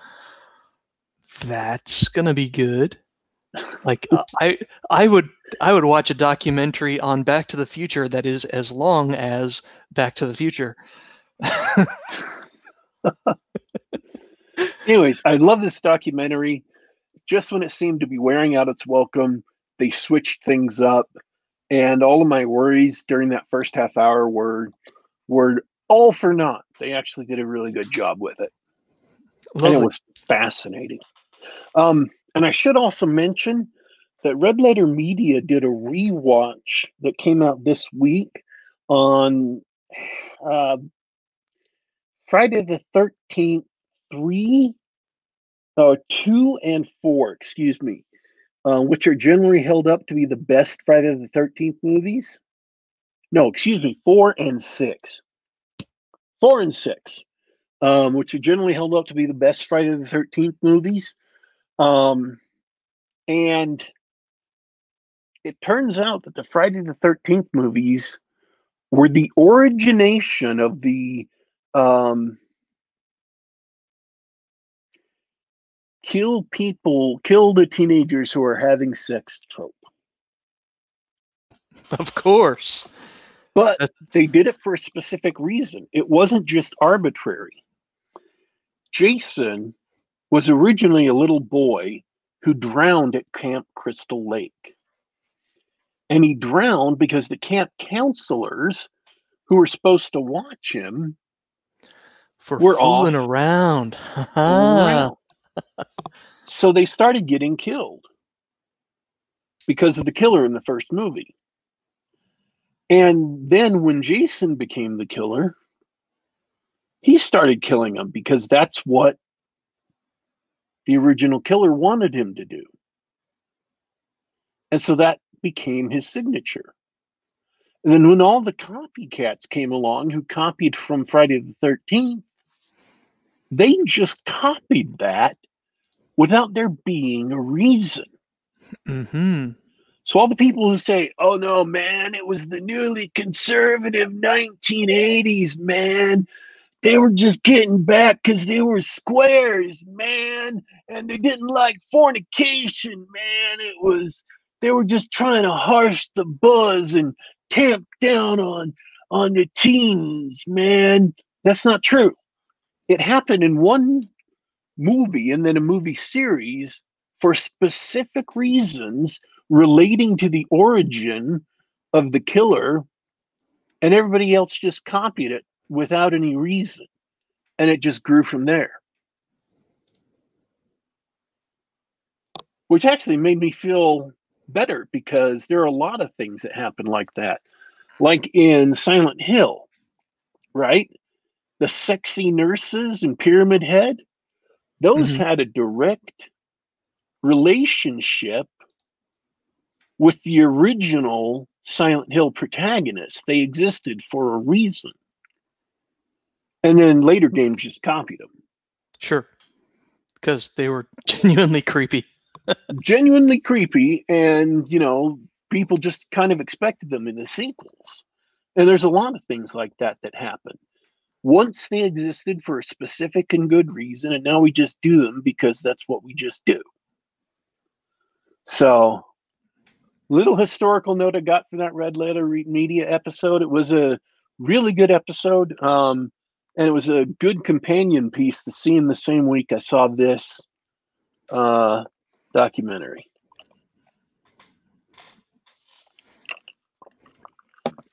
That's gonna be good. Like I would watch a documentary on Back to the Future that is as long as Back to the Future. Anyways, I love this documentary. Just when it seemed to be wearing out its welcome, they switched things up, and all of my worries during that first half hour were all for naught. They actually did a really good job with it. Lovely. And it was fascinating. And I should also mention that Red Letter Media did a rewatch that came out this week on Friday the 13th, 2 and 4, excuse me, which are generally held up to be the best Friday the 13th movies. No, excuse me, 4 and 6. 4 and 6, which are generally held up to be the best Friday the 13th movies. And it turns out that the Friday the 13th movies were the origination of the kill the teenagers who are having sex trope. Of course. But they did it for a specific reason. It wasn't just arbitrary. Jason was originally a little boy who drowned at Camp Crystal Lake. And he drowned because the camp counselors who were supposed to watch him were fooling around. So they started getting killed because of the killer in the first movie. And then when Jason became the killer, he started killing them because that's what the original killer wanted him to do. And so that became his signature. And then when all the copycats came along who copied from Friday the 13th, they just copied that without there being a reason. Mm-hmm. So all the people who say, oh, no, man, it was the newly conservative 1980s, man. They were just getting back because they were squares, man. And they didn't like fornication, man. They were just trying to harsh the buzz and tamp down on the teens, man. That's not true. It happened in one movie and then a movie series for specific reasons relating to the origin of the killer, and everybody else just copied it without any reason, and it just grew from there, which actually made me feel better because there are a lot of things that happen like that, like in Silent Hill, right? The sexy nurses and Pyramid Head, those had a direct relationship with the original Silent Hill protagonist. They existed for a reason. And then later games just copied them. Sure. Because they were genuinely creepy. Genuinely creepy. And, you know, people just kind of expected them in the sequels. And there's a lot of things like that that happen. Once they existed for a specific and good reason, and now we just do them because that's what we just do. So... little historical note I got from that Red Letter Media episode. It was a really good episode, and it was a good companion piece to see in the same week I saw this documentary.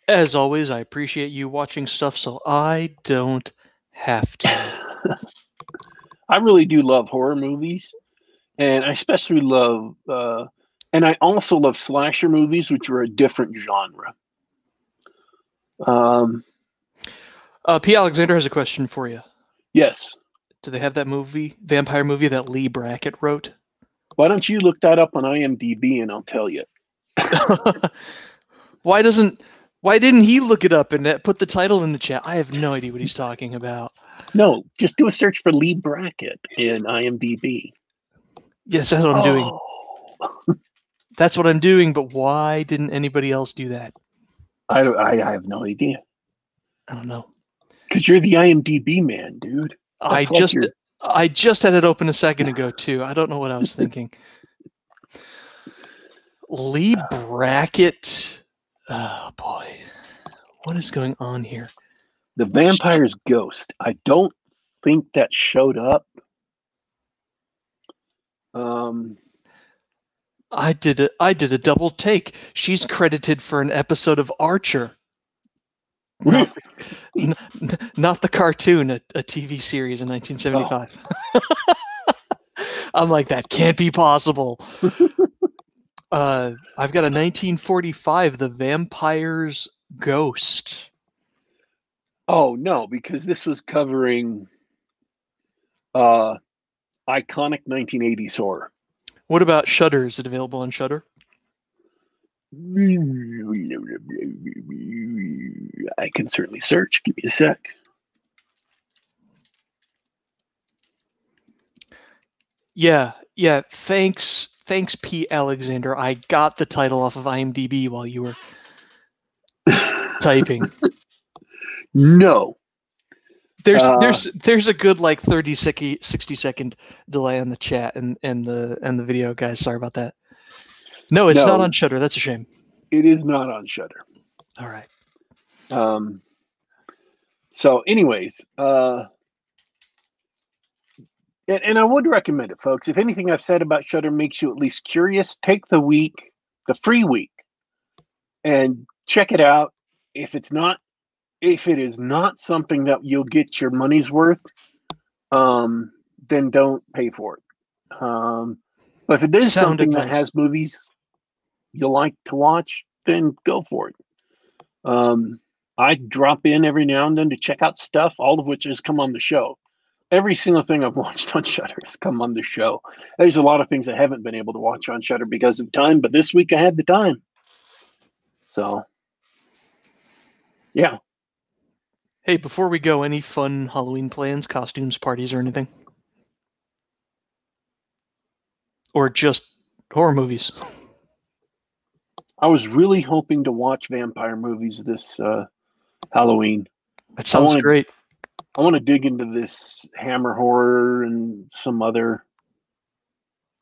As always, I appreciate you watching stuff so I don't have to. I really do love horror movies, and I especially love... and I also love slasher movies, which are a different genre. P Alexander has a question for you. Yes. Do they have that movie, vampire movie that Lee Brackett wrote? Why don't you look that up on IMDb and I'll tell you. Why didn't he look it up and put the title in the chat? I have no idea what he's talking about. No, just do a search for Lee Brackett in IMDb. Yes, that's what I'm doing. That's what I'm doing, but why didn't anybody else do that? I have no idea. I don't know. Because you're the IMDb man, dude. I just had it open a second ago too. I don't know what I was thinking. Lee Brackett. Oh boy, what is going on here? The Vampire's Ghost. I don't think that showed up. I did a double take. She's credited for an episode of Archer. Not the cartoon, a TV series in 1975. Oh. I'm like, that can't be possible. I've got a 1945, The Vampire's Ghost. Oh, no, because this was covering iconic 1980s horror. What about Shudder? Is it available on Shudder? I can certainly search. Give me a sec. Yeah. Thanks, P Alexander. I got the title off of IMDb while you were typing. No. There's a good like 60 second delay on the chat and the video, guys. Sorry about that. No, it's not on Shudder. That's a shame. It is not on Shudder. All right. So anyways, and I would recommend it, folks. If anything I've said about Shudder makes you at least curious, take the free week, and check it out. If it is not something that you'll get your money's worth, then don't pay for it. But if it is something that has movies you like to watch, then go for it. I drop in every now and then to check out stuff, all of which has come on the show. Every single thing I've watched on Shudder has come on the show. There's a lot of things I haven't been able to watch on Shudder because of time, but this week I had the time. So, yeah. Hey, before we go, any fun Halloween plans, costumes, parties, or anything? Or just horror movies? I was really hoping to watch vampire movies this Halloween. That sounds great. I want to dig into this Hammer horror and some other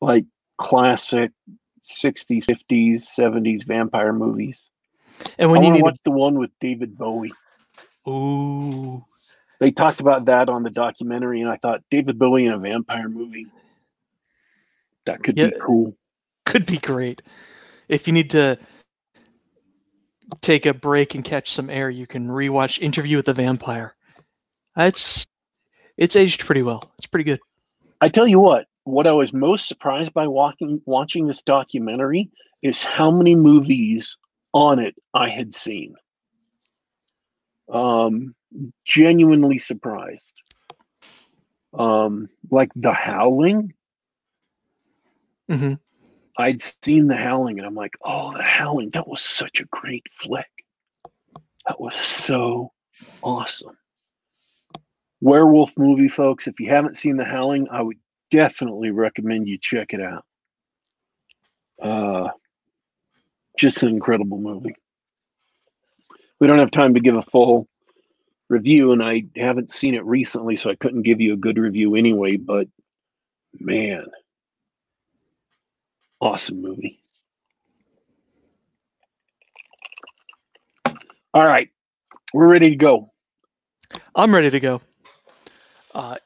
like classic 60s, 50s, 70s vampire movies. And when I want to watch the one with David Bowie. Ooh. They talked about that on the documentary, and I thought, David Bowie in a vampire movie. That could be cool. Could be great. If you need to take a break and catch some air, you can rewatch Interview with the Vampire. It's aged pretty well. It's pretty good. I tell you what I was most surprised by watching this documentary is how many movies on it I had seen. Genuinely surprised. Like The Howling. Mm-hmm. I'd seen The Howling, and I'm like, oh, The Howling, that was such a great flick. That was so awesome. Werewolf movie, folks, if you haven't seen The Howling, I would definitely recommend you check it out. Just an incredible movie. We don't have time to give a full review, and I haven't seen it recently, so I couldn't give you a good review anyway, but man... awesome movie. All right. We're ready to go. I'm ready to go.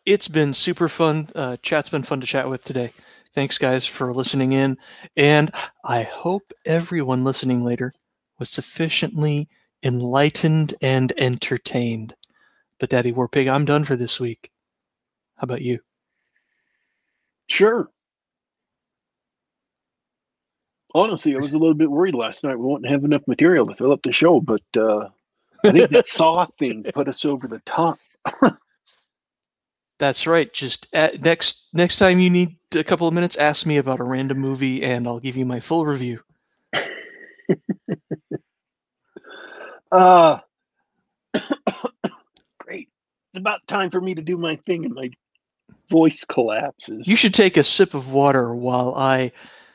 It's been super fun. Chat's been fun to chat with today. Thanks, guys, for listening in. And I hope everyone listening later was sufficiently enlightened and entertained. But, Daddy Warpig, I'm done for this week. How about you? Sure. Honestly, I was a little bit worried last night. We wouldn't have enough material to fill up the show, but I think that Saw thing put us over the top. That's right. Just next time you need a couple of minutes, ask me about a random movie, and I'll give you my full review. Great. It's about time for me to do my thing, and my voice collapses. You should take a sip of water while I...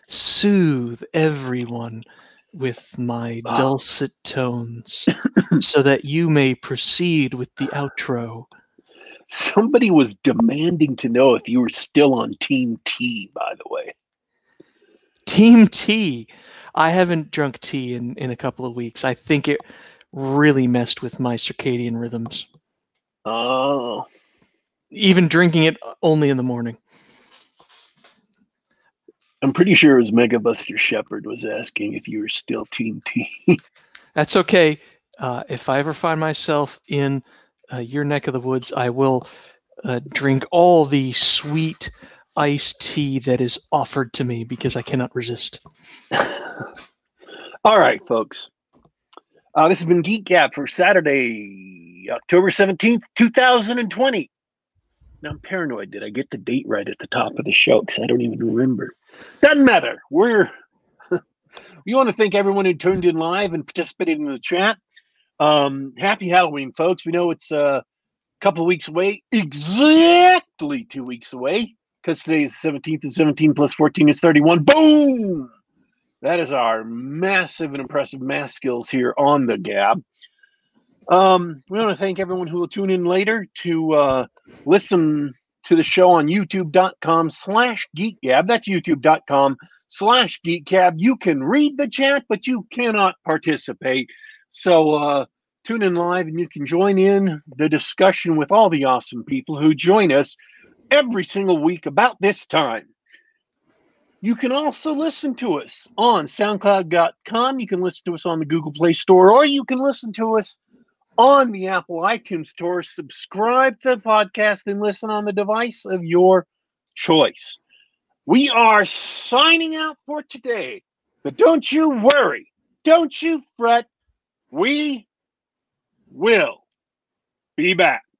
soothe everyone with my dulcet tones so that you may proceed with the outro. Somebody was demanding to know if you were still on Team T, by the way. Team T? I haven't drunk tea in a couple of weeks. I think it really messed with my circadian rhythms. Oh. Even drinking it only in the morning. I'm pretty sure it was Mega Buster Shepherd was asking if you were still Team T. That's okay. If I ever find myself in your neck of the woods, I will drink all the sweet iced tea that is offered to me because I cannot resist. All right, folks. This has been Geek Gab for Saturday, October 17th, 2020. Now, I'm paranoid. Did I get the date right at the top of the show? Because I don't even remember. Doesn't matter. We want to thank everyone who tuned in live and participated in the chat. Happy Halloween, folks. We know it's a couple of weeks away. Exactly 2 weeks away. Because today is the 17th, and 17 plus 14 is 31. Boom! That is our massive and impressive math skills here on the Gab. We want to thank everyone who will tune in later to listen to the show on youtube.com/geekgab. That's youtube.com/geekgab. You can read the chat, but you cannot participate. So tune in live, and you can join in the discussion with all the awesome people who join us every single week about this time. You can also listen to us on soundcloud.com. You can listen to us on the Google Play Store, or you can listen to us on the Apple iTunes Store. Subscribe to the podcast and listen on the device of your choice. We are signing out for today, but don't you worry, don't you fret, we will be back.